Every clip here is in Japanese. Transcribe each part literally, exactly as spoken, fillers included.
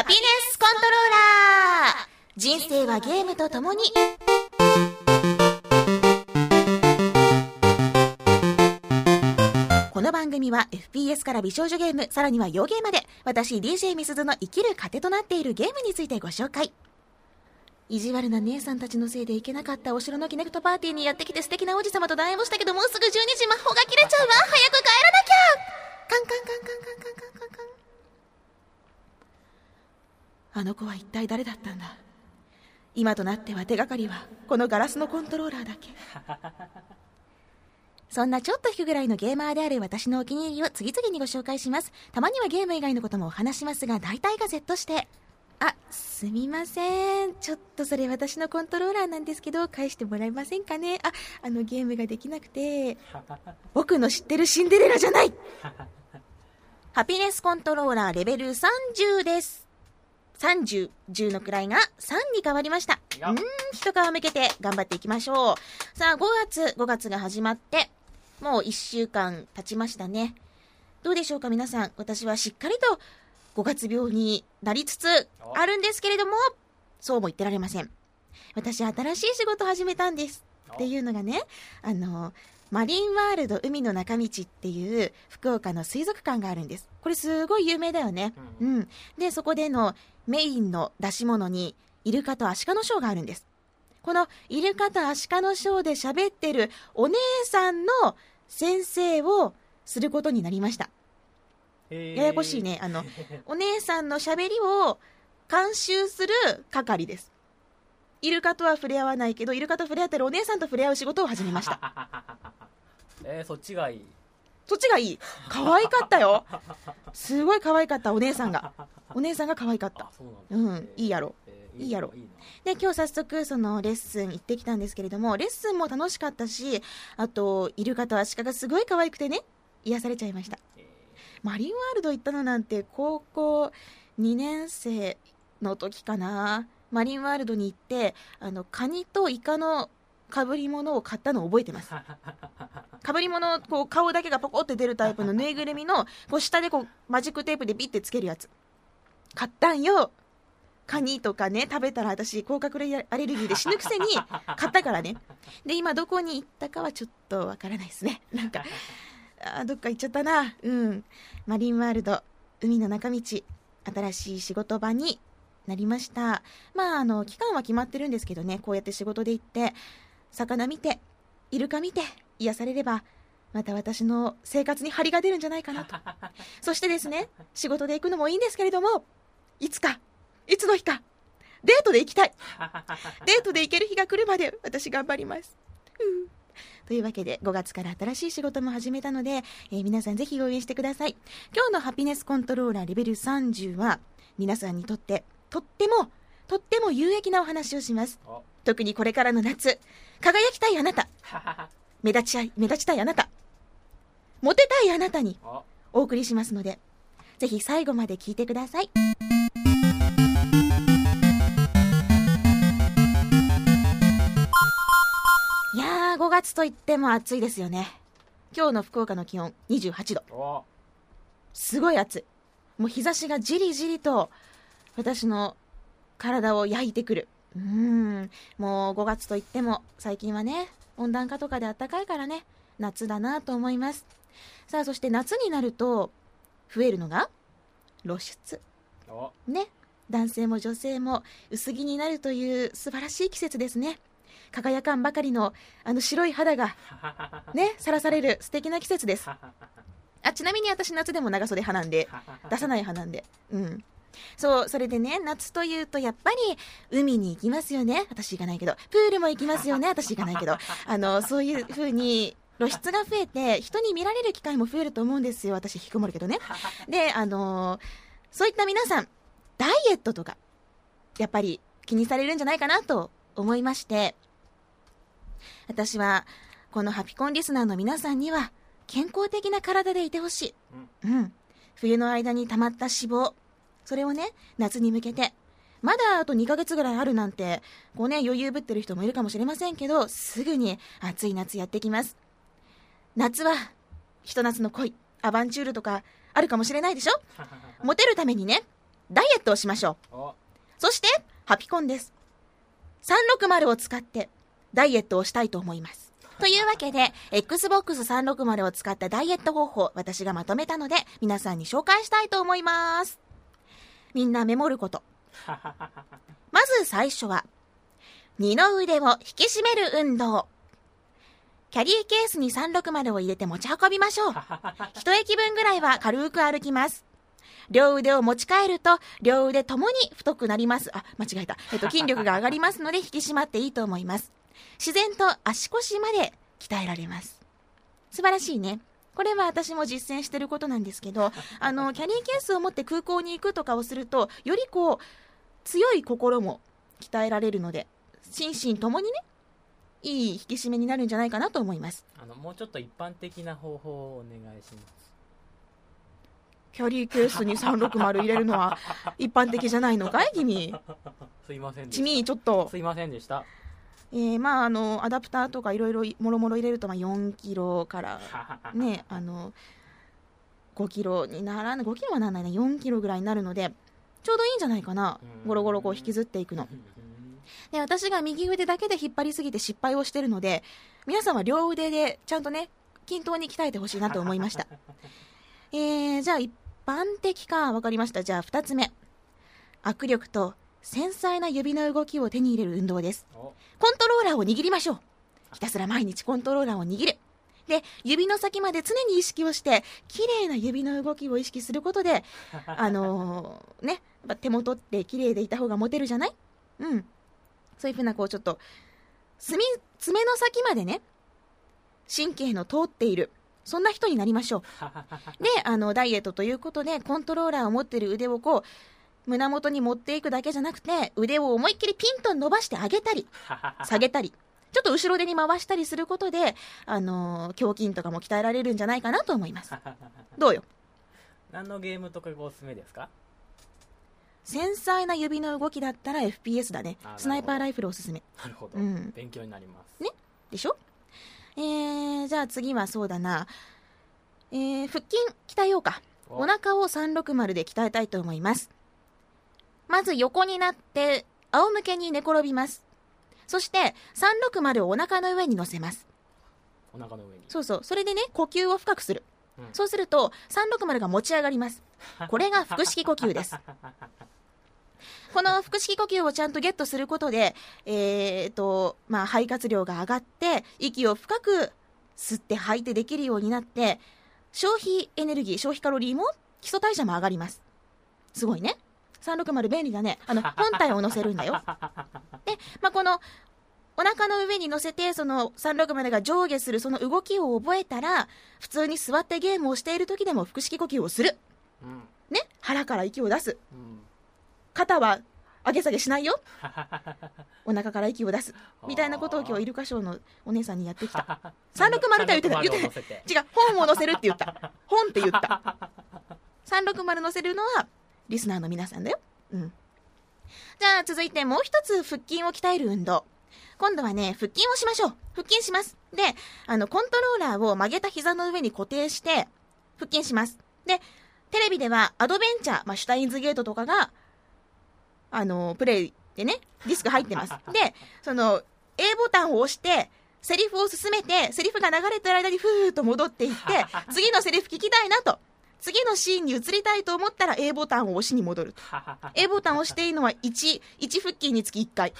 ハピネスコントローラー。人生はゲームとともに。この番組は エフピーエス から美少女ゲーム、さらには洋ゲーまで、私 ディージェー みすずの生きる糧となっているゲームについてご紹介。意地悪な姉さんたちのせいで行けなかったお城のキネクトパーティーにやってきて素敵な王子様と談話をしたけど、もうすぐじゅうにじ、魔法が切れちゃうわ。早く帰らなきゃ。カンカンカンカンカンカンカンカンカン。あの子は一体誰だったんだ。今となっては手がかりはこのガラスのコントローラーだけ。そんなちょっと引くぐらいのゲーマーである私のお気に入りを次々にご紹介します。たまにはゲーム以外のこともお話しますが、大体が Z して、あ、すみません。ちょっとそれ私のコントローラーなんですけど、返してもらえませんかね。あ、あのゲームができなくて。僕の知ってるシンデレラじゃない。ハピネスコントローラーレベルさんじゅうです。さんじゅう、じゅうの位がさんに変わりました。うーん、一皮むけて頑張っていきましょう。さあ、ごがつ、ごがつが始まってもういっしゅうかん経ちましたね。どうでしょうか皆さん。私はしっかりとごがつ病になりつつあるんですけれども、そうも言ってられません。私、新しい仕事始めたんです。っていうのがね、あのマリンワールド海の中道っていう福岡の水族館があるんです。これすごい有名だよね、うんうん、でそこでのメインの出し物にイルカとアシカのショーがあるんです。このイルカとアシカのショーで喋ってるお姉さんの先生をすることになりました。ややこしいね。あのお姉さんの喋りを監修する係です。イルカとは触れ合わないけど、イルカと触れ合ってるお姉さんと触れ合う仕事を始めました。えー、そっちがいいそっちがいい。可愛かったよ。すごい可愛かった。お姉さんがお姉さんが可愛かった。 う, ん、うん、いいやろ、えー、いいやろいいで、今日早速そのレッスン行ってきたんですけれども、レッスンも楽しかったし、あとイルカとアシカがすごい可愛くてね、癒されちゃいました。えー、マリンワールド行ったのなんて高校にねん生の時かな。マリンワールドに行って、あのカニとイカのかぶり物を買ったのを覚えてます。かぶり物、こう顔だけがポコって出るタイプのぬいぐるみの、こう下でこうマジックテープでビッてつけるやつ買ったんよ。カニとかね、食べたら私甲殻類アレルギーで死ぬくせに買ったからね。で、今どこに行ったかはちょっとわからないですね。なんかあ、どっか行っちゃったな。うん、マリンワールド海の中道、新しい仕事場になりました。まあ、あの期間は決まってるんですけどね、こうやって仕事で行って魚見てイルカ見て癒されれば、また私の生活に張りが出るんじゃないかなと。そしてですね、仕事で行くのもいいんですけれども、いつかいつの日かデートで行きたい。デートで行ける日が来るまで私頑張ります。うん、というわけでごがつから新しい仕事も始めたので、えー、皆さんぜひ応援してください。今日のハピネスコントローラーレベルさんじゅうは、皆さんにとってとってもとっても有益なお話をします。特にこれからの夏、輝きたいあなた、目立ち目立ちたいあなた、モテたいあなたにお送りしますので、ぜひ最後まで聞いてください。いやー、ごがつといっても暑いですよね。今日の福岡の気温にじゅうはちど、すごい暑い。もう日差しがじりじりと私の体を焼いてくる。うーん、もうごがつといっても最近はね、温暖化とかで暖かいからね、夏だなと思います。さあ、そして夏になると増えるのが露出ね。男性も女性も薄着になるという素晴らしい季節ですね。輝かんばかりのあの白い肌がね、さらされる素敵な季節です。あ、ちなみに私、夏でも長袖派なんで、出さない派なんで、うん、そう。それでね、夏というとやっぱり海に行きますよね。私行かないけど、プールも行きますよね。私行かないけど、あのそういう風に露出が増えて、人に見られる機会も増えると思うんですよ。私引きこもるけどね。で、あのそういった皆さん、ダイエットとかやっぱり気にされるんじゃないかなと思いまして、私はこのハピコンリスナーの皆さんには健康的な体でいてほしい。うん、冬の間に溜まった脂肪、それをね、夏に向けて、まだあとにかげつぐらいあるなんて、こうね、余裕ぶってる人もいるかもしれませんけど、すぐに暑い夏やってきます。夏はひと夏の恋、アバンチュールとかあるかもしれないでしょ。モテるためにね、ダイエットをしましょう。そしてハピコンです。さんびゃくろくじゅうを使ってダイエットをしたいと思います。というわけで エックスボックスさんびゃくろくじゅう を使ったダイエット方法、私がまとめたので皆さんに紹介したいと思います。みんなメモること。まず最初は二の腕を引き締める運動。キャリーケースにさんびゃくろくじゅうを入れて持ち運びましょう。一駅分ぐらいは軽く歩きます。両腕を持ち帰ると両腕ともに太くなります。あ、間違えた、えっと、筋力が上がりますので引き締まっていいと思います。自然と足腰まで鍛えられます。素晴らしいね。これは私も実践してることなんですけど、あのキャリーケースを持って空港に行くとかをするとよりこう強い心も鍛えられるので、心身ともにね、いい引き締めになるんじゃないかなと思います。あのもうちょっと一般的な方法をお願いします。キャリーケースにさんびゃくろくじゅう入れるのは一般的じゃないのかい君。すいませんでした。ちみちょっとすいませんでした。えーまあ、あのアダプターとかいろいろもろもろ入れると、まあよんキロから、ね、あのごキロにならない、ごキロはならないな、よんキロぐらいになるのでちょうどいいんじゃないかな。ゴロゴロこう引きずっていくので、私が右腕だけで引っ張りすぎて失敗をしてるので、皆さんは両腕でちゃんとね均等に鍛えてほしいなと思いました。えー、じゃあ一般的か、わかりました。じゃあふたつめ、握力と繊細な指の動きを手に入れる運動です。コントローラーを握りましょう。ひたすら毎日コントローラーを握る。で、指の先まで常に意識をして、綺麗な指の動きを意識することであのー、ね、やっぱ手元って綺麗でいた方がモテるじゃない。うん、そういうふうなこうちょっと 爪, 爪の先までね神経の通っている、そんな人になりましょう。で、あのダイエットということでコントローラーを持っている腕をこう胸元に持っていくだけじゃなくて、腕を思いっきりピンと伸ばして上げたり下げたり、ちょっと後ろ手に回したりすることで、あのー、胸筋とかも鍛えられるんじゃないかなと思います。どうよ。何のゲームとかがおすすめですか？繊細な指の動きだったら エフピーエス だね。スナイパーライフルおすすめ。なるほど、うん、勉強になりますね。でしょ。えー、じゃあ次はそうだな、えー、腹筋鍛えようか。お腹をさんびゃくろくじゅうで鍛えたいと思います。まず横になって仰向けに寝転びます。そしてさんびゃくろくじゅうをお腹の上に乗せます。お腹の上に、そうそう、それでね呼吸を深くする、うん、そうするとさんびゃくろくじゅうが持ち上がります。これが腹式呼吸です。この腹式呼吸をちゃんとゲットすることで、えーとまあ、肺活量が上がって息を深く吸って吐いてできるようになって、消費エネルギー、消費カロリーも基礎代謝も上がります。すごいね、さんびゃくろくじゅう便利だね。あの本体を乗せるんだよ。で、まあ、このお腹の上に乗せてそのさんびゃくろくじゅうが上下するその動きを覚えたら、普通に座ってゲームをしている時でも腹式呼吸をする、うん、ね、腹から息を出す、うん、肩は上げ下げしないよ。お腹から息を出すみたいなことを今日イルカショーのお姉さんにやってきた。さんびゃくろくじゅうって言ってた、言ってた、違う、本を乗せるって言った、本って言った。さんびゃくろくじゅう乗せるのはリスナーの皆さんだよ、うん、じゃあ続いてもう一つ、腹筋を鍛える運動。今度はね、腹筋をしましょう。腹筋します。で、あのコントローラーを曲げた膝の上に固定して腹筋します。で、テレビではアドベンチャー、まあ、シュタインズゲートとかがあのプレイでねディスク入ってます。で、その A ボタンを押してセリフを進めて、セリフが流れてる間にふーっと戻っていって次のセリフ聞きたいなと、次のシーンに移りたいと思ったら A ボタンを押しに戻ると。A ボタンを押していいのはいち、いち腹筋につきいっかい。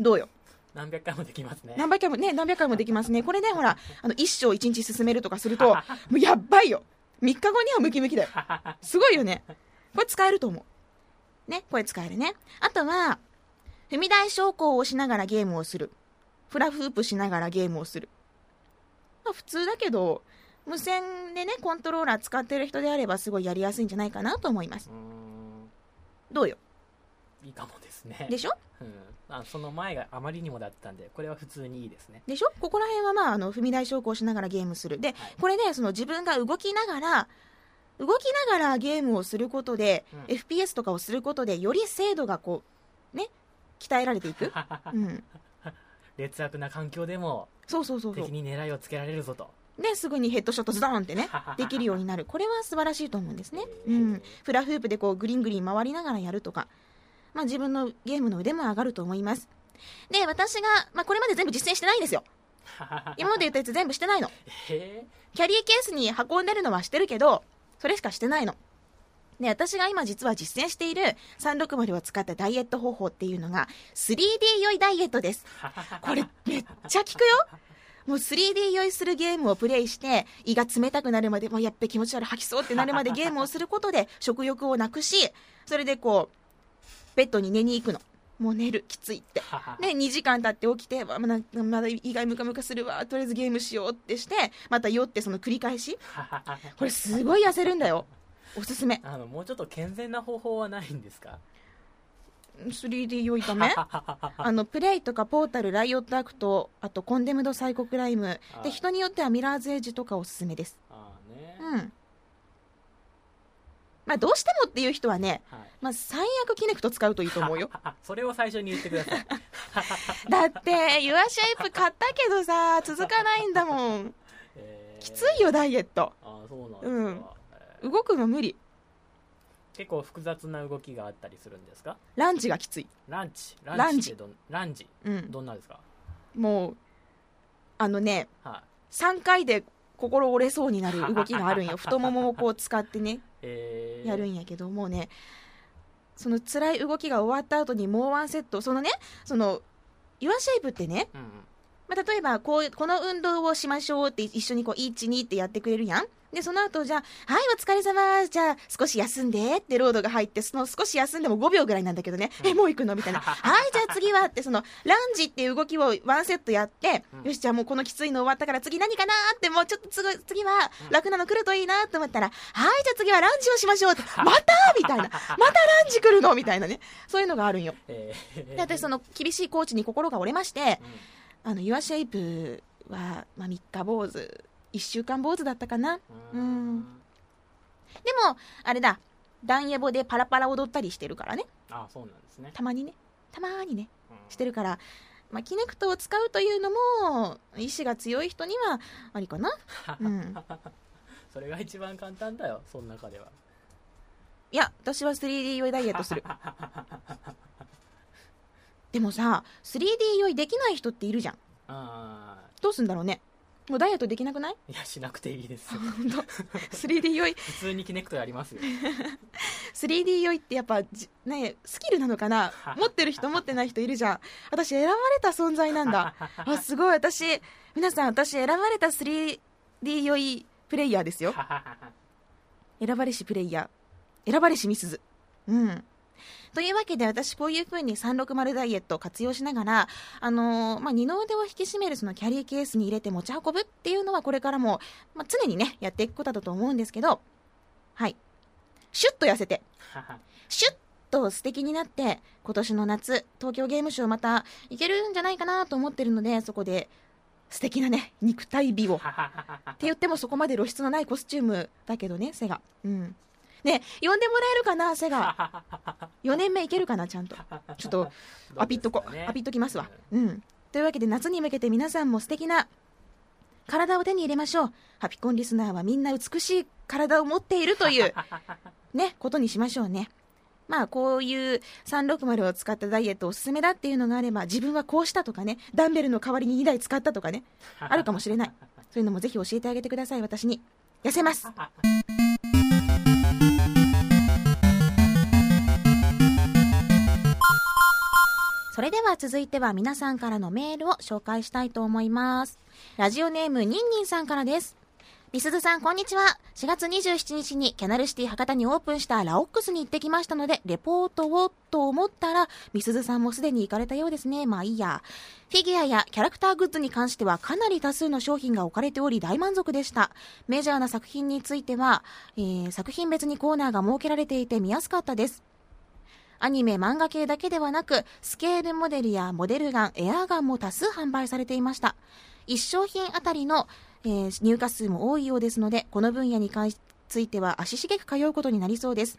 どうよ。何百回もできますね。何百回もね、何百回もできますね。これね、ほら、あの一生一日進めるとかすると、もうやばいよ。みっかごにはムキムキだよ。すごいよね。これ使えると思う。ね、これ使えるね。あとは、踏み台昇降をしながらゲームをする。フラフープしながらゲームをする。まあ、普通だけど、無線でねコントローラー使ってる人であればすごいやりやすいんじゃないかなと思います。うーん、どうよ。いいかもですね。でしょ、うん、あ、その前があまりにもだったんでこれは普通にいいですね。でしょ。ここら辺は、まあ、あの踏み台昇降しながらゲームする。で、はい、これね、その自分が動きながら動きながらゲームをすることで、うん、エフピーエス とかをすることでより精度がこうね鍛えられていく、うん、劣悪な環境でも、そうそうそうそう、敵に狙いをつけられるぞと。ですぐにヘッドショットズドンってねできるようになる、これは素晴らしいと思うんですね、うん、フラフープでこうグリングリン回りながらやるとか、まあ、自分のゲームの腕も上がると思います。で私が、まあ、これまで全部実践してないんですよ今まで言ったやつ全部してないの。キャリーケースに運んでるのはしてるけどそれしかしてないので、私が今実は実践しているさんびゃくろくじゅうを使ったダイエット方法っていうのが スリーディー 酔いダイエットです。これめっちゃ効くよ。もう スリーディー 酔いするゲームをプレイして胃が冷たくなるまで、もうやっぱ気持ち悪い吐きそうってなるまでゲームをすることで食欲をなくし、それでこうベッドに寝に行くの。もう寝るきついってでにじかん経って起きて、まだ、まだ胃がムカムカするわ、とりあえずゲームしようってしてまた酔って、その繰り返し。これすごい痩せるんだよ。おすすめ。あのもうちょっと健全な方法はないんですか？ スリーディー 酔い止めあのプレイとかポータル、ライオットアクト、あとコンデムドサイコクライムで、人によってはミラーズエッジとかおすすめです。あ、ね、うん。まあ、どうしてもっていう人はね、はい、まあ、最悪キネクト使うといいと思うよそれを最初に言ってくださいだってユアシェイプ買ったけどさ続かないんだもん、えー、きついよダイエット。あ、そうなんですか、うん、動くの無理。結構複雑な動きがあったりするんですか？ランジがきつい。ランジランジってどランジ、うん、どんなですか？もうあのね、はあ、さんかいで心折れそうになる動きがあるんよ太ももをこう使ってね、えー、やるんやけど、もうね、その辛い動きが終わった後にもうワンセット、そのね、そのユアシェイプってね、うんうん、まあ、例えばこうこの運動をしましょうって一緒にこういちにってやってくれるやん。でその後じゃあ、はいお疲れ様、じゃあ少し休んでってロードが入って、その少し休んでもごびょうぐらいなんだけどね、うん、えもう行くのみたいなはいじゃあ次はって、そのランジっていう動きをワンセットやって、うん、よしじゃあもうこのきついの終わったから次何かなって、もうちょっと次は楽なの来るといいなと思ったら、うん、はいじゃあ次はランジをしましょうってまたみたいなまたランジ来るのみたいなね、そういうのがあるんよ、えー、で私その厳しいコーチに心が折れまして、うん、あのユアシェイプは、まあ、みっか坊主いっしゅうかん坊主だったかな。うん、でもあれだ、ダンエボでパラパラ踊ったりしてるからね。ああ、そうなんですね。たまにね、たまーにね、うん、してるから、まあ、キネクトを使うというのも意志が強い人にはありかな、うん、それが一番簡単だよ、その中では。いや、私は スリーディー 酔いダイエットするでもさ、スリーディー 酔いできない人っているじゃん。あ、どうすんだろうね。もうダイエットできなくない？いや、しなくていいです本当 スリーディー 酔い普通にキネクトやりますよスリーディー 酔いってやっぱね、スキルなのかな持ってる人持ってない人いるじゃん。私選ばれた存在なんだあ、すごい。私、皆さん、私選ばれた スリーディー 酔いプレイヤーですよ選ばれしプレイヤー、選ばれしみすず、うん。というわけで、私こういう風にさんびゃくろくじゅうダイエットを活用しながら、あのーまあ、二の腕を引き締める、そのキャリーケースに入れて持ち運ぶっていうのはこれからも、まあ、常にねやっていくことだと思うんですけど、はい、シュッと痩せてシュッと素敵になって、今年の夏東京ゲームショウまたいけるんじゃないかなと思ってるので、そこで素敵なね肉体美をって言ってもそこまで露出のないコスチュームだけどね、背が、うんね、呼んでもらえるかな、セガよねんめいけるかな、ちゃんとちょっとアピっとこ、ね、アピっときますわ、うん、というわけで、夏に向けて皆さんも素敵な体を手に入れましょう。ハピコンリスナーはみんな美しい体を持っているというね、ことにしましょうね。まあ、こういうさんびゃくろくじゅうを使ったダイエットおすすめだっていうのがあれば、自分はこうしたとかね、ダンベルの代わりににだい使ったとかね、あるかもしれないそういうのもぜひ教えてあげてください。私に痩せますそれでは続いては皆さんからのメールを紹介したいと思います。ラジオネームニンニンさんからです。みすずさん、こんにちは。しがつにじゅうしちにちにキャナルシティ博多にオープンしたラオックスに行ってきましたので、レポートをと思ったら、みすずさんもすでに行かれたようですね。まあいいや。フィギュアやキャラクターグッズに関してはかなり多数の商品が置かれており大満足でした。メジャーな作品については、えー、作品別にコーナーが設けられていて見やすかったです。アニメ漫画系だけではなく、スケールモデルやモデルガン、エアーガンも多数販売されていました。いち商品あたりの、えー、入荷数も多いようですので、この分野に関しついては足しげく通うことになりそうです。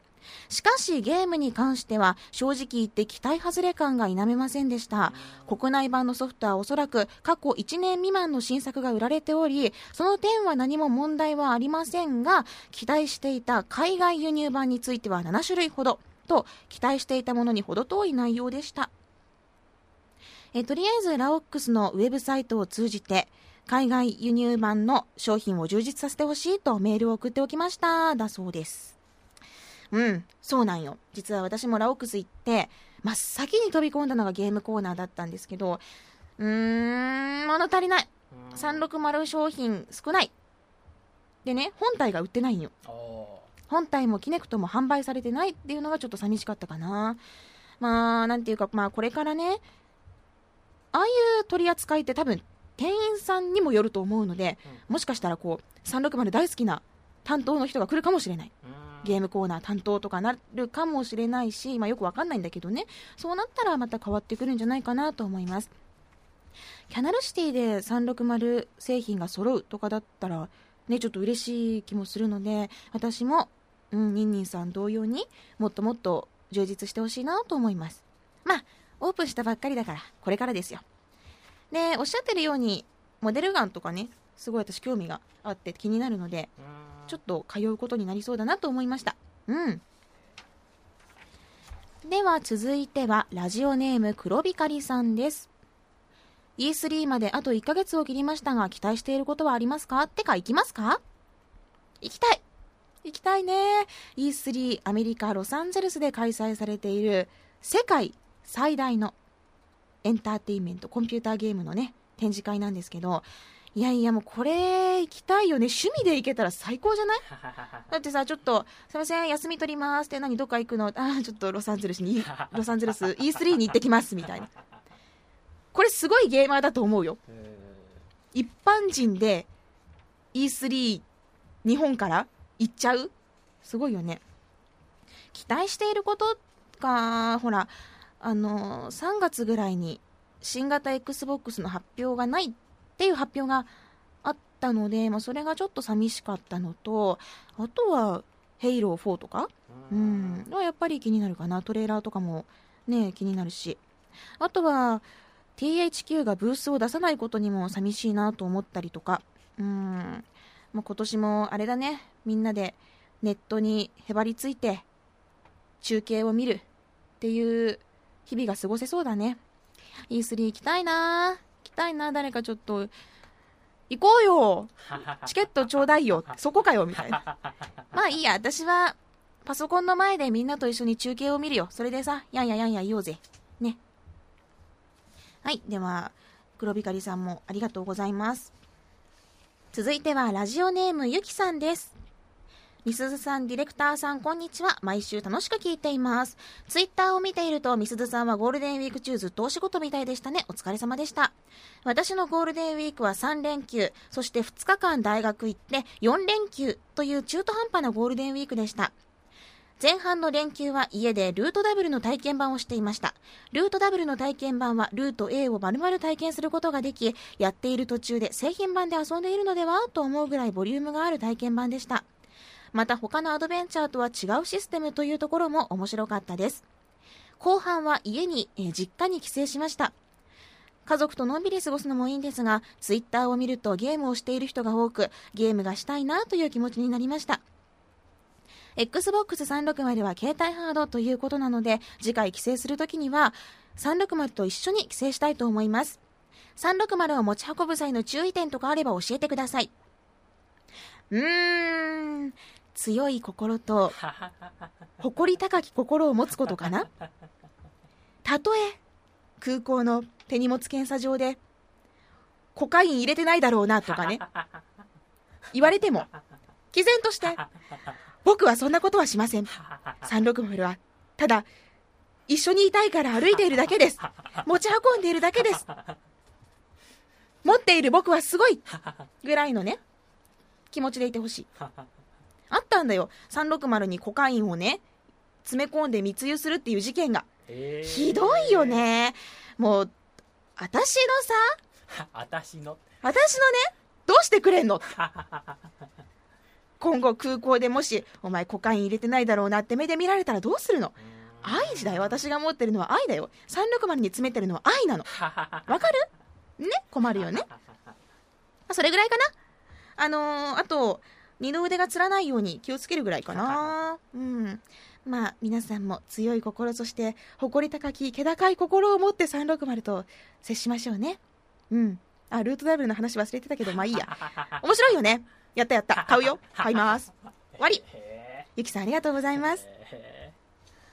しかしゲームに関しては正直言って期待外れ感が否めませんでした。国内版のソフトはおそらく過去いちねん未満の新作が売られており、その点は何も問題はありませんが、期待していた海外輸入版についてはななしゅるいほどと期待していたものに程遠い内容でした。えとりあえずラオックスのウェブサイトを通じて海外輸入版の商品を充実させてほしいとメールを送っておきましただそうです。うん、そうなんよ。実は私もラオックス行って真っ先に飛び込んだのがゲームコーナーだったんですけど、うーん、物足りない。さんびゃくろくじゅう商品少ない。でね、本体が売ってないんよ。本体もキネクトも販売されてないっていうのがちょっと寂しかったかな。まあなんていうか、まあこれからね、ああいう取り扱いって多分店員さんにもよると思うので、もしかしたらこうさんびゃくろくじゅう大好きな担当の人が来るかもしれない。ゲームコーナー担当とかなるかもしれないし、まあ、よくわかんないんだけどね、そうなったらまた変わってくるんじゃないかなと思います。キャナルシティでさんびゃくろくじゅう製品が揃うとかだったらね、ちょっと嬉しい気もするので、私も、うん、ニンニンさん同様にもっともっと充実してほしいなと思います。まあオープンしたばっかりだからこれからですよ。でおっしゃってるようにモデルガンとかね、すごい私興味があって気になるので、ちょっと通うことになりそうだなと思いました。うん。では続いてはラジオネーム黒光さんです。イースリー まであといっかげつを切りましたが、期待していることはありますか？ってか行きますか？行きたい。行きたいね。イースリー アメリカロサンゼルスで開催されている世界最大のエンターテインメントコンピューターゲームのね展示会なんですけど。いやいや、もうこれ行きたいよね。趣味で行けたら最高じゃない？だってさ、ちょっとすいません休み取りますって、何どっか行くの、あーちょっとロサンゼルスにロサンゼルス イースリー に行ってきますみたいな。これすごいゲーマーだと思うよ。一般人で イースリー 日本から行っちゃう、すごいよね。期待していることか、ほらあのさんがつぐらいに新型 エックスボックス の発表がないっていう発表があったので、まあ、それがちょっと寂しかったのと、あとは Halo フォー とか、うん、はやっぱり気になるかな。トレーラーとかもね気になるし、あとは ティーエイチキュー がブースを出さないことにも寂しいなと思ったりとか、うん、まあ、今年もあれだね、みんなでネットにへばりついて中継を見るっていう日々が過ごせそうだね。 イースリー 行きたいなー行きたいな。誰かちょっと行こうよ、チケットちょうだいよ、そこかよみたいな。まあいいや、私はパソコンの前でみんなと一緒に中継を見るよ。それでさ、やんややんや言おうぜね。はい、では黒光さんもありがとうございます。続いてはラジオネームゆきさんです。みすずさん、ディレクターさん、こんにちは。毎週楽しく聞いています。ツイッターを見ていると、みすずさんはゴールデンウィーク中ずっとお仕事みたいでしたね。お疲れ様でした。私のゴールデンウィークはさんれんきゅう、そしてふつかかん大学行ってよんれんきゅうという中途半端なゴールデンウィークでした。前半の連休は家でルートダブルの体験版をしていました。ルートダブルの体験版はルート A を丸々体験することができ、やっている途中で製品版で遊んでいるのではと思うぐらいボリュームがある体験版でした。また他のアドベンチャーとは違うシステムというところも面白かったです。後半は家に、えー、実家に帰省しました。家族とのんびり過ごすのもいいんですが、ツイッターを見るとゲームをしている人が多く、ゲームがしたいなという気持ちになりました。 エックスボックスさんびゃくろくじゅう までは携帯ハードということなので、次回帰省するときにはさんびゃくろくじゅうと一緒に帰省したいと思います。さんびゃくろくじゅうを持ち運ぶ際の注意点とかあれば教えてください。うーん、強い心と誇り高き心を持つことかな。たとえ空港の手荷物検査場でコカイン入れてないだろうなとかね言われても毅然として、僕はそんなことはしません。さんびゃくろくじゅうはただ一緒にいたいから歩いているだけです。持ち運んでいるだけです。持っている僕はすごいぐらいのね気持ちでいてほしい。あったんだよ、さんびゃくろくじゅうにコカインをね詰め込んで密輸するっていう事件が、えー、ひどいよね。もう私のさ私の私のねどうしてくれんのこんな今後空港でもしお前コカイン入れてないだろうなって目で見られたらどうするの。愛時代、私が持ってるのは愛だよ。さんびゃくろくじゅうに詰めてるのは愛なの。わかるね、困るよね。それぐらいかな。あのー、あと二の腕がつらないように気をつけるぐらいかな。うん。まあ皆さんも強い心、そして誇り高き気高い心を持ってさんびゃくろくじゅうと接しましょうね。うん。あ、ルートダブルの話忘れてたけど、まあいいや。面白いよね。やったやった。買うよ。買います。終わり。ゆきさんありがとうございます。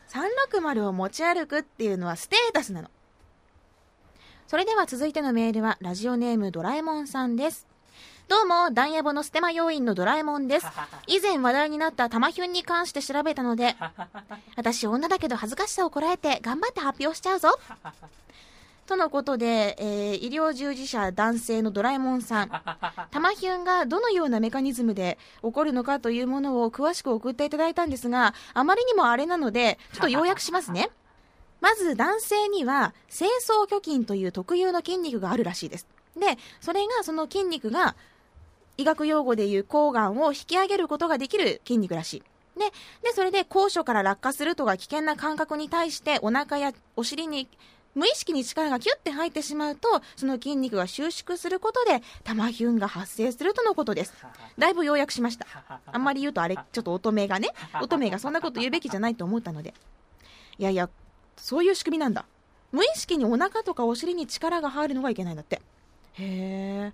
さんびゃくろくじゅうを持ち歩くっていうのはステータスなの。それでは続いてのメールはラジオネームドラえもんさんです。どうも、ダンヤボのステマ要員のドラえもんです。以前話題になったタマヒュンに関して調べたので、私女だけど恥ずかしさをこらえて頑張って発表しちゃうぞとのことで、えー、医療従事者男性のドラえもんさん、タマヒュンがどのようなメカニズムで起こるのかというものを詳しく送っていただいたんですが、あまりにもあれなのでちょっと要約しますね。まず男性には精巣虚筋という特有の筋肉があるらしいです。で、それがその筋肉が医学用語でいう睾丸を引き上げることができる筋肉らしい。で、でそれで高所から落下するとか危険な感覚に対してお腹やお尻に無意識に力がキュッて入ってしまうと、その筋肉が収縮することでタマヒュンが発生するとのことです。だいぶ要約しました。あんまり言うとあれ、ちょっと乙女がね、乙女がそんなこと言うべきじゃないと思ったので、いやいや、そういう仕組みなんだ。無意識にお腹とかお尻に力が入るのがいけないんだって。へー、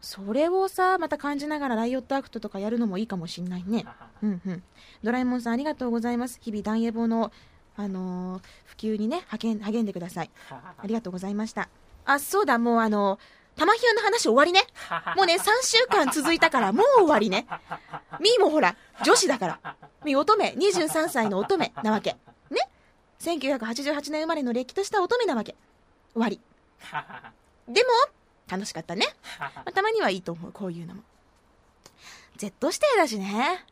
それをさ、また感じながらライオットアクトとかやるのもいいかもしんないね。うんうん。ドラえもんさんありがとうございます。日々ダンエボの、あのー、普及にね、励ん、励んでください。ありがとうございました。あ、そうだ、もうあのー、タマヒュンの話終わりね。もうね、さんしゅうかん続いたからもう終わりね。みーもほら、女子だから。みー乙女、にじゅうさんさいの乙女なわけ。ね。せんきゅうひゃくはちじゅうはちねん生まれのれっきとした乙女なわけ。終わり。でも、楽しかったね。まあ、たまにはいいと思う、こういうのも。Z 指定だしね。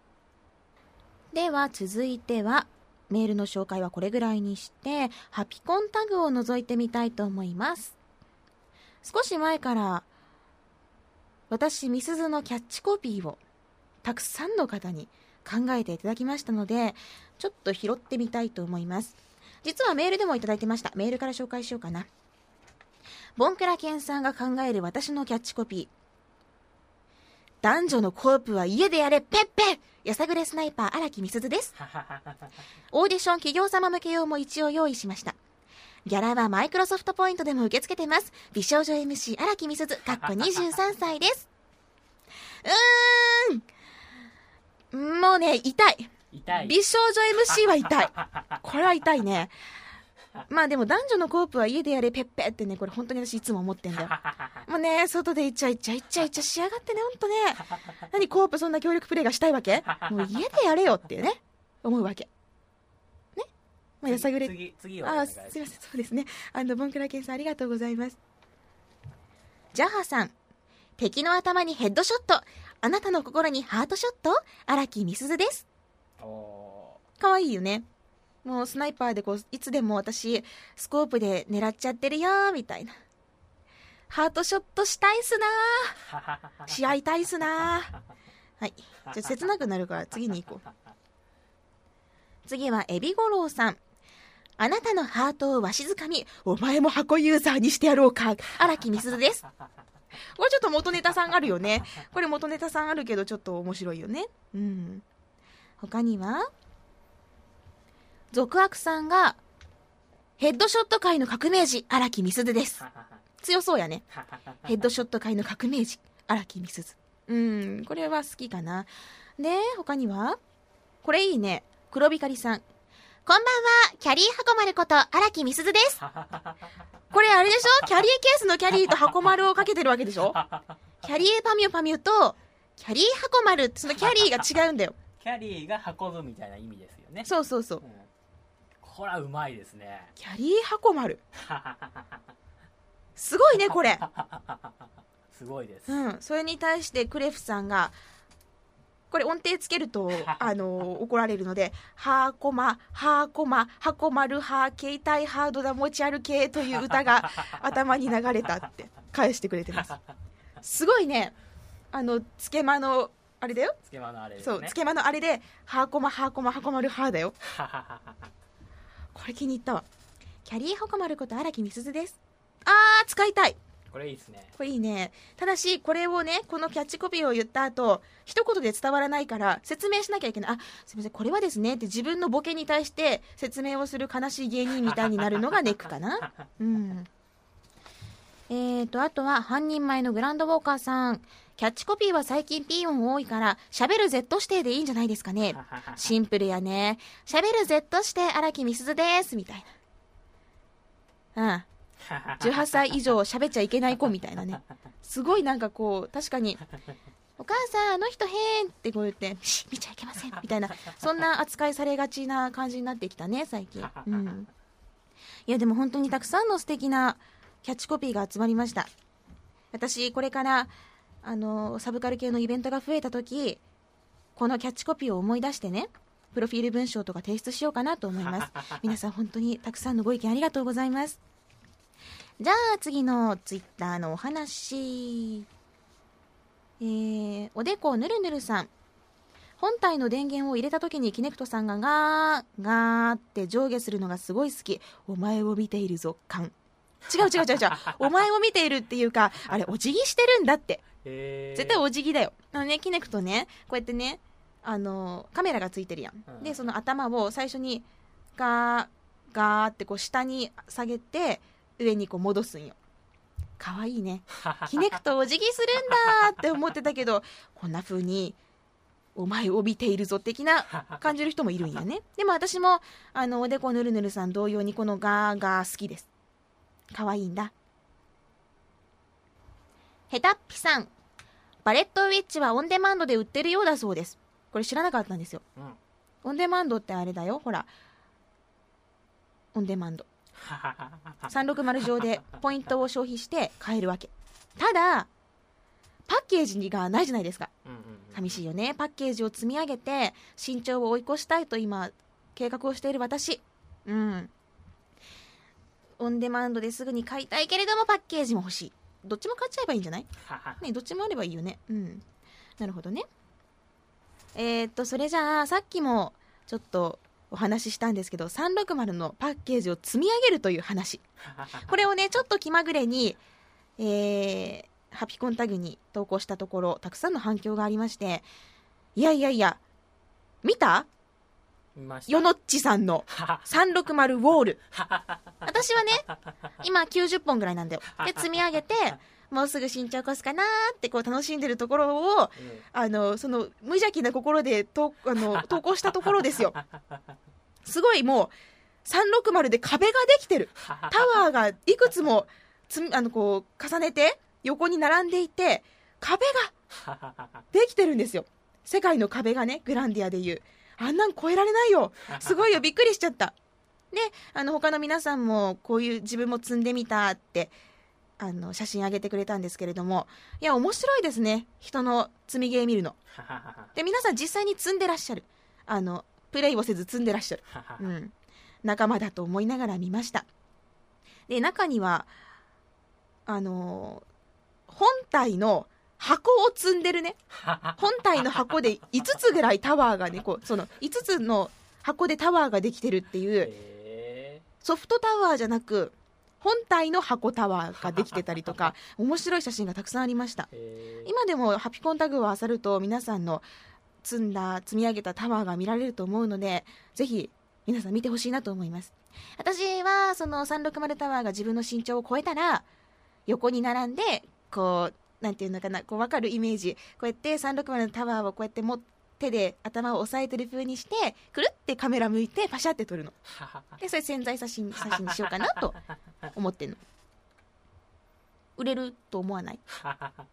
では続いてはメールの紹介はこれぐらいにして、ハピコンタグを覗いてみたいと思います。少し前から私みすずのキャッチコピーをたくさんの方に考えていただきましたので、ちょっと拾ってみたいと思います。実はメールでもいただいてました。メールから紹介しようかな。ボンクラケンさんが考える私のキャッチコピー、男女のコープは家でやれペッペッ、やさぐれスナイパー荒木みすずですオーディション企業様向け用も一応用意しました。ギャラはマイクロソフトポイントでも受け付けてます。美少女 エムシー 荒木みすずかっこにじゅうさんさいです。うーん、もうね、痛い、痛い。美少女 エムシー は痛いこれは痛いね。まあでも男女のコープは家でやれペッペってね、これ本当に私いつも思ってんだよもうね、外でイチャイチャイチャイチャしやがってね、ほんとね、何コープそんな協力プレイがしたいわけ、もう家でやれよっていうね、思うわけね。まあやさぐれ、次次はあ、すいません、そうですね、あのボンクラケンさんありがとうございます。ジャハさん、敵の頭にヘッドショット、あなたの心にハートショット、荒木みすずです。おー、かわいいよね。もうスナイパーでこういつでも私スコープで狙っちゃってるよーみたいな、ハートショットしたいっすなー試合たいっすなーはい、じゃあ切なくなるから次に行こう。次はエビゴロウさん、あなたのハートをわしづかみ、お前も箱ユーザーにしてやろうか、荒木みすずです。これちょっと元ネタさんあるよね。これ元ネタさんあるけどちょっと面白いよね。うん。他には俗悪さんがヘッドショット界の革命児荒木みすずです。強そうやねヘッドショット界の革命児荒木みすず、うーん、これは好きかな。で、他にはこれいいね、黒光さん、こんばんは、キャリー箱丸こと荒木みすずです。これあれでしょ、キャリーケースのキャリーと箱丸をかけてるわけでしょ。キャリーパミュパミュとキャリー箱丸って、そのキャリーが違うんだよ。キャリーが運ぶみたいな意味ですよね。そうそうそう、うん、こらうまいですね。キャリー箱丸すごいねこれすごいです、うん、それに対してクレフさんがこれ音程つけるとあの怒られるのでハーコマハーコマ箱丸ハー携帯ハードだ持ち歩けという歌が頭に流れたって返してくれてます。すごいね、あのつけまのあれだよ、つけまのあれですね。そう、つけまのあれでハーコマハーコマハコマルハーだよこれ気に入ったわ。キャリーハコマルこと荒木美鈴です。あー使いたい、これいいですね。これいいね。ただしこれをね、このキャッチコピーを言った後一言で伝わらないから説明しなきゃいけない。あ、すみません、これはですねって自分のボケに対して説明をする悲しい芸人みたいになるのがネックかなうん。えーとあとは半人前のグランドウォーカーさん、キャッチコピーは最近ピー音多いから喋る Z 指定でいいんじゃないですかねシンプルやね。喋る Z 指定荒木美鈴ですみたいな、うんじゅうはっさい以上喋っちゃいけない子みたいなね。すごいなんかこう確かにお母さんあの人変ってこう言って見ちゃいけませんみたいな、そんな扱いされがちな感じになってきたね最近、うん、いやでも本当にたくさんの素敵なキャッチコピーが集まりました。私これからあのサブカル系のイベントが増えた時このキャッチコピーを思い出してね、プロフィール文章とか提出しようかなと思います。皆さん本当にたくさんのご意見ありがとうございます。じゃあ次のツイッターのお話、えー、おでこぬるぬるさん、本体の電源を入れた時にキネクトさんがガーガーって上下するのがすごい好き。お前を見ているぞ感。違う違う違う違うお前を見ているっていうかあれお辞儀してるんだって。絶対お辞儀だよ。あのねキネクトねこうやってねあのカメラがついてるやん、うん、でその頭を最初にガーガーってこう下に下げて上にこう戻すんよ。かわいいね。キネクトお辞儀するんだって思ってたけどこんな風にお前を見ているぞ的な感じる人もいるんやね。でも私もあのおでこぬるぬるさん同様にこのガーガー好きです。かわいいんだ。ヘタッピさん、バレットウィッチはオンデマンドで売ってるようだそうです。これ知らなかったんですよ、うん、オンデマンドってあれだよ、ほらオンデマンドさんびゃくろくじゅう上でポイントを消費して買えるわけ。ただパッケージがないじゃないですか、うんうんうん、寂しいよね。パッケージを積み上げて身長を追い越したいと今計画をしている私、うん、オンデマンドですぐに買いたいけれどもパッケージも欲しい。どっちも買っちゃえばいいんじゃないね、どっちもあればいいよね、うん、なるほどね。えー、っとそれじゃあさっきもちょっとお話ししたんですけどさんびゃくろくじゅうのパッケージを積み上げるという話、これをねちょっと気まぐれに、えー、ハピコンタグに投稿したところたくさんの反響がありまして、いやいやいや見た？見ました。よのっちさんのさんびゃくろくじゅうウォール私はね今きゅうじゅっぽんぐらいなんだよ。で積み上げてもうすぐ身長越すかなってこう楽しんでるところを、うん、あのその無邪気な心でとあの投稿したところですよすごいもうさんびゃくろくじゅうで壁ができてるタワーがいくつもつあのこう重ねて横に並んでいて壁ができてるんですよ。世界の壁がね、グランディアでいうあんなん超えられないよ。すごいよ、びっくりしちゃった。であの他の皆さんもこういう自分も積んでみたってあの写真上げてくれたんですけれども、いや面白いですね、人の積みゲー見るので皆さん実際に積んでらっしゃる、あのプレイをせず積んでらっしゃる、うん、仲間だと思いながら見ました。で中にはあのー、本体の箱を積んでるね本体の箱でいつつぐらいタワーがねこうそのいつつの箱でタワーができてるっていうソフトタワーじゃなく本体の箱タワーができてたりとか面白い写真がたくさんありました。今でもハピコンタグを漁ると皆さんの積んだ積み上げたタワーが見られると思うのでぜひ皆さん見てほしいなと思います。私はそのさんびゃくろくじゅうタワーが自分の身長を超えたら横に並んでこうなんていうのかな、こう分かるイメージ、こうやってさんびゃくろくじゅうのタワーをこうやって持って手で頭を押さえてる風にしてくるってカメラ向いてパシャって撮るのでそれ潜在写真写真にしようかなと思ってんの。売れると思わない？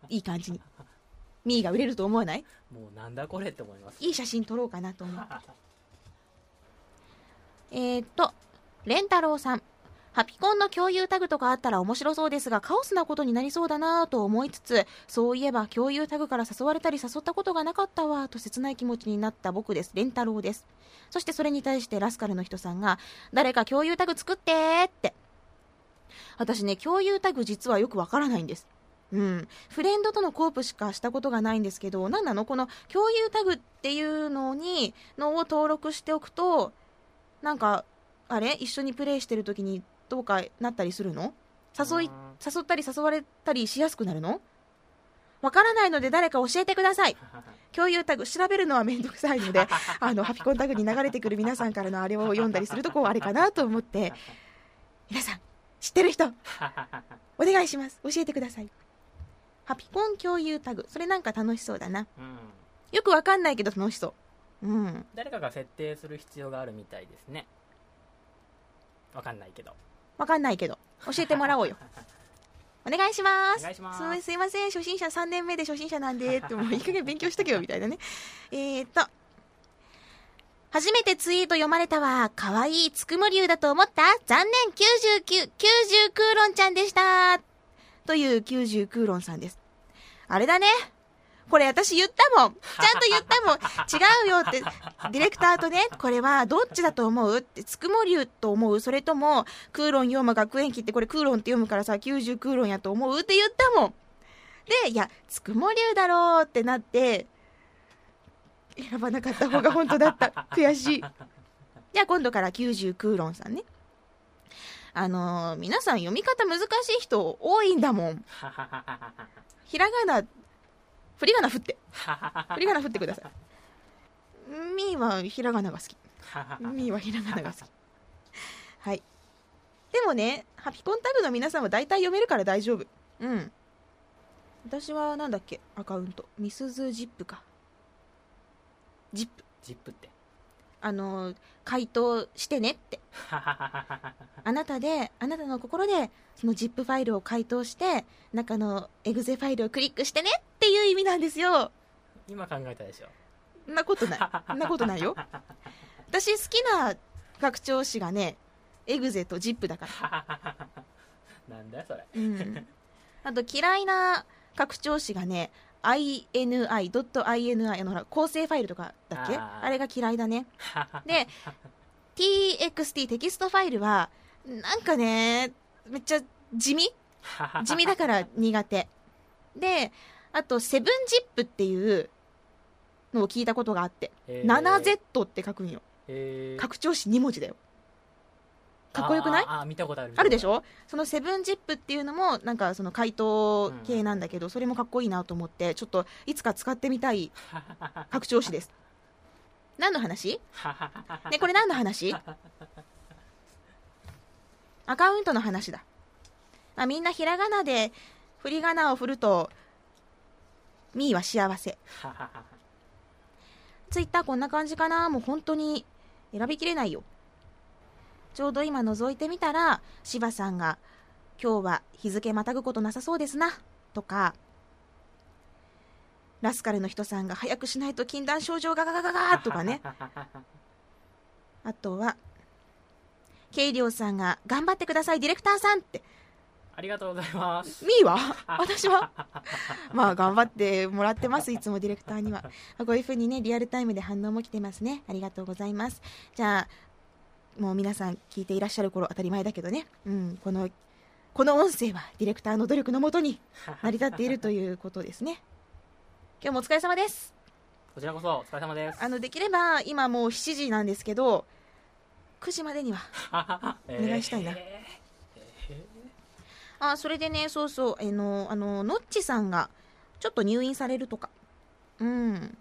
いい感じにミーが売れると思わない？もうなんだこれって思います。いい写真撮ろうかなと思うえっとレンタロウさん、ハピコンの共有タグとかあったら面白そうですがカオスなことになりそうだなと思いつつ、そういえば共有タグから誘われたり誘ったことがなかったわと切ない気持ちになった僕です。レンタロウです。そしてそれに対してラスカルの人さんが誰か共有タグ作ってって。私ね共有タグ実はよくわからないんです。うん、フレンドとのコープしかしたことがないんですけど、なんなのこの共有タグっていうのにのを登録しておくと、なんかあれ一緒にプレイしてる時にどうかなったりするの？誘い誘ったり誘われたりしやすくなるの？わからないので誰か教えてください。共有タグ調べるのはめんどくさいので、あのハピコンタグに流れてくる皆さんからのあれを読んだりするとこうあれかなと思って、皆さん知ってる人お願いします、教えてください。ハピコン共有タグ、それなんか楽しそうだな、うん、よくわかんないけど楽しそう、うん、誰かが設定する必要があるみたいですね。わかんないけどわかんないけど教えてもらおうよお願いします。お願いします。すいません、初心者さんねんめで初心者なんでって、もういい加減勉強しとけよみたいなね。えっと、初めてツイート読まれたわ。可愛いつくも竜だと思った。残念きゅうじゅうきゅう、きゅうじゅうクーロンちゃんでした。というきゅうじゅうクーロンさんです。あれだね。これ私言ったもん。ちゃんと言ったもん。違うよって、ディレクターとね、これはどっちだと思うって、つくも竜と思うそれとも、クーロンヨウマ学園記ってこれクーロンって読むからさ、きゅうじゅうクーロンやと思うって言ったもん。で、いや、つくも竜だろうってなって、選ばなかった方が本当だった。悔しい。じゃあ今度からきゅうじゅうクーロンさんね。あのー、皆さん読み方難しい人多いんだもん。ひらがな、振り仮名振って振り仮名振ってください。みーはひらがなが好きみーはひらがなが好きはい。でもね、ハピコンタグの皆さんは大体読めるから大丈夫。うん、私はなんだっけアカウント、みすずジップか。ジップジップってあの回答してねってあなたであなたの心でそのジップファイルを回答して中のエグゼファイルをクリックしてねっていう意味なんですよ。今考えたでしょ。そんなことないそんなことないよ私好きな学長誌がねエグゼとジップだからなんだそれ、うん、あと嫌いな学長誌がね アイエヌアイ ドット アイエヌアイ の構成ファイルとかだっけ あ, あれが嫌いだねで ティーエックスティー テキストファイルはなんかねめっちゃ地味地味だから苦手で、あとセブンジップっていうのを聞いたことがあって セブンゼット って書くんよ。拡張子に文字だよ。かっこよくない？ああ、見たことある。あるでしょ。そのセブンジップっていうのもなんかその回答系なんだけど、うん、それもかっこいいなと思ってちょっといつか使ってみたい拡張子です何の話？ね、これ何の話？アカウントの話だ。あ、みんなひらがなで振り仮名を振るとミーは幸せツイッターこんな感じかな。もう本当に選びきれないよ。ちょうど今覗いてみたら柴さんが今日は日付またぐことなさそうですなとか、ラスカルの人さんが早くしないと禁断症状ガガガガガーとかねあとはケイリョウさんが頑張ってくださいディレクターさんってありがとうございます。ミーは？私は？まあ頑張ってもらってますいつもディレクターには。こういう風にねリアルタイムで反応も来てますね。ありがとうございます。じゃあもう皆さん聞いていらっしゃる頃当たり前だけどね。うん、このこの音声はディレクターの努力のもとに成り立っているということですね。今日もお疲れ様です。こちらこそお疲れ様です。あのできれば今もうしちじなんですけどくじまでにはお願いしたいな。えーあ、それでね、そうそう、えの、あの、のっちさんが、ちょっと入院されるとか。うん。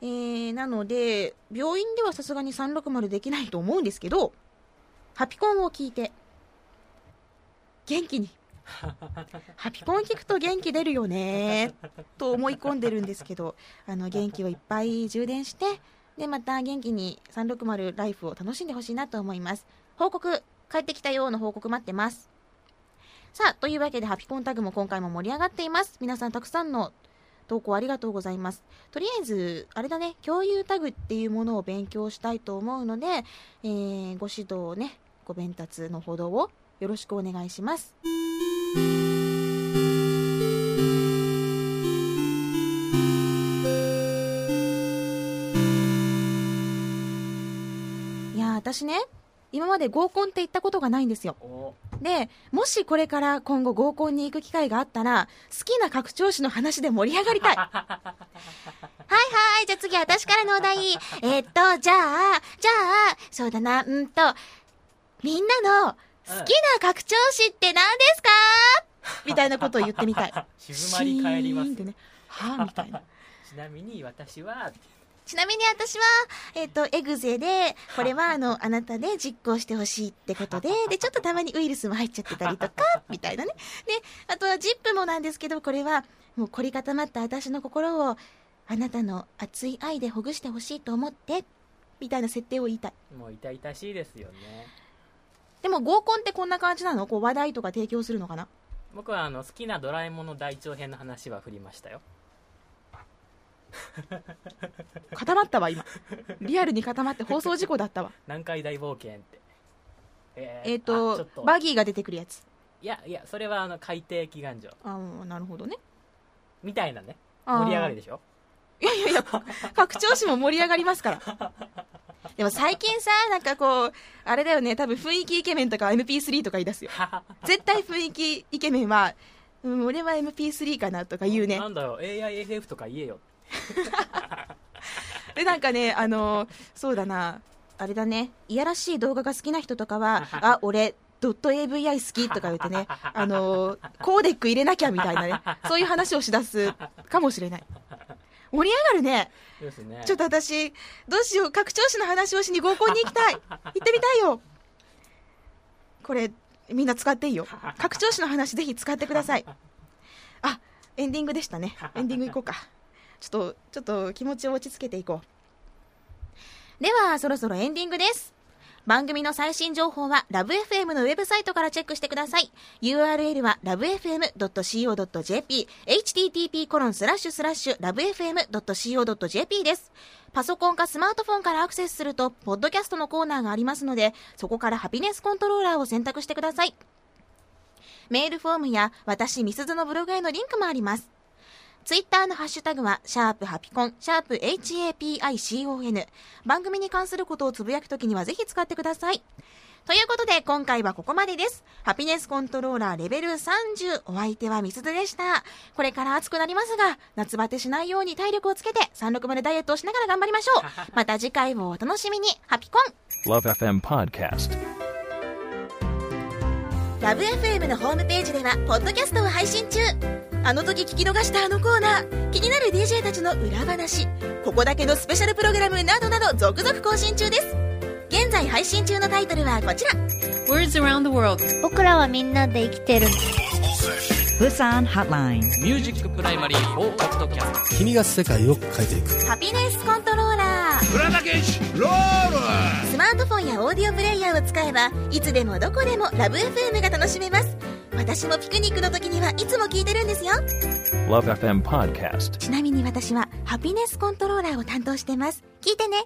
えー、なので、病院ではさすがにさんろくまるできないと思うんですけど、ハピコンを聞いて、元気に。ハピコン聞くと元気出るよね、と思い込んでるんですけど、あの、元気をいっぱい充電して、で、また元気にさんろくまるライフを楽しんでほしいなと思います。報告、帰ってきたような報告待ってます。さあというわけでハピコンタグも今回も盛り上がっています。皆さんたくさんの投稿ありがとうございます。とりあえずあれだね、共有タグっていうものを勉強したいと思うので、えー、ご指導ね、ご鞭撻のほどをよろしくお願いします。いや私ね今まで合コンって行ったことがないんですよ。で、もしこれから今後合コンに行く機会があったら、好きな拡張子の話で盛り上がりたい。はいはい、じゃあ次私からのお題。えっと、じゃあ、じゃあ、そうだな、うんと、みんなの好きな拡張子って何ですかみたいなことを言ってみたい。静まり返りますね。はぁ、みたいな。ちなみに私は、ちなみに私は、えっと、エグゼで、これはあの、あなたで実行してほしいってことで、で、ちょっとたまにウイルスも入っちゃってたりとか、みたいなね。で、あとはジップもなんですけど、これは、もう凝り固まった私の心を、あなたの熱い愛でほぐしてほしいと思って、みたいな設定を言いたい。もう痛々しいですよね。でも合コンってこんな感じなの？こう話題とか提供するのかな？僕はあの、好きなドラえもんの大長編の話は振りましたよ。固まったわ今。リアルに固まって放送事故だったわ。南海大冒険ってえー、えー、と, ちょっとバギーが出てくるやつ。いやいや、それはあの海底祈願所。ああ、なるほどね。みたいなね、盛り上がるでしょ。いやいやいや、拡張子も盛り上がりますから。でも最近さ、なんかこうあれだよね、多分雰囲気イケメンとか エムピースリー とか言い出すよ。絶対雰囲気イケメンは、うん、俺は エムピースリー かなとか言うね。なんだよ、 エーアイエフエフ とか言えよ。で、なんかね、あのー、そうだな、あれだね、いやらしい動画が好きな人とかはあ、俺ドット エーブイアイ 好きとか言ってね、あのー、コーデック入れなきゃみたいなね、そういう話をしだすかもしれない。盛り上がるね。ですね。ちょっと私どうしよう、拡張子の話をしに合コンに行きたい。行ってみたいよ。これみんな使っていいよ。拡張子の話ぜひ使ってください。あ、エンディングでしたね。エンディング行こうか。ちょっと、ちょっと気持ちを落ち着けていこう。では、そろそろエンディングです。番組の最新情報は、ラブ エフエム のウェブサイトからチェックしてください。ユーアールエル は、ラブエフエムドットシーオードットジェーピー、エイチティーティーピーコロンスラッシュスラッシュラブエフエムドットシーオードットジェーピー です。パソコンかスマートフォンからアクセスすると、ポッドキャストのコーナーがありますので、そこからハピネスコントローラーを選択してください。メールフォームや、私、みすずのブログへのリンクもあります。ツイッターのハッシュタグはシャープハピコン、シャープ エイチエーピーアイシーオーエヌ。 番組に関することをつぶやくときにはぜひ使ってください。ということで今回はここまでです。ハピネスコントローラーレベルさんじゅう、お相手はみすずでした。これから暑くなりますが、夏バテしないように体力をつけてさんろくまるダイエットをしながら頑張りましょう。また次回もお楽しみに。ハピコン Love エフエム Podcast。 Love エフエム のホームページではポッドキャストを配信中。あの時聞き逃したあのコーナー、気になる ディージェー たちの裏話、ここだけのスペシャルプログラムなどなど続々更新中です。現在配信中のタイトルはこちら、 Words Around the World、 僕らはみんなで生きてる、Busan Hotline、 ミュージックプライマリーフォーポッドキャスト、君が世界を変えていく、ハピネスコントローラー、村田健志ローラー。スマートフォンやオーディオプレイヤーを使えばいつでもどこでもラブ エフエム が楽しめます。私もピクニックの時にはいつも聞いてるんですよ。 Love エフエム Podcast。 ちなみに私はハピネスコントローラーを担当してます。聞いてね。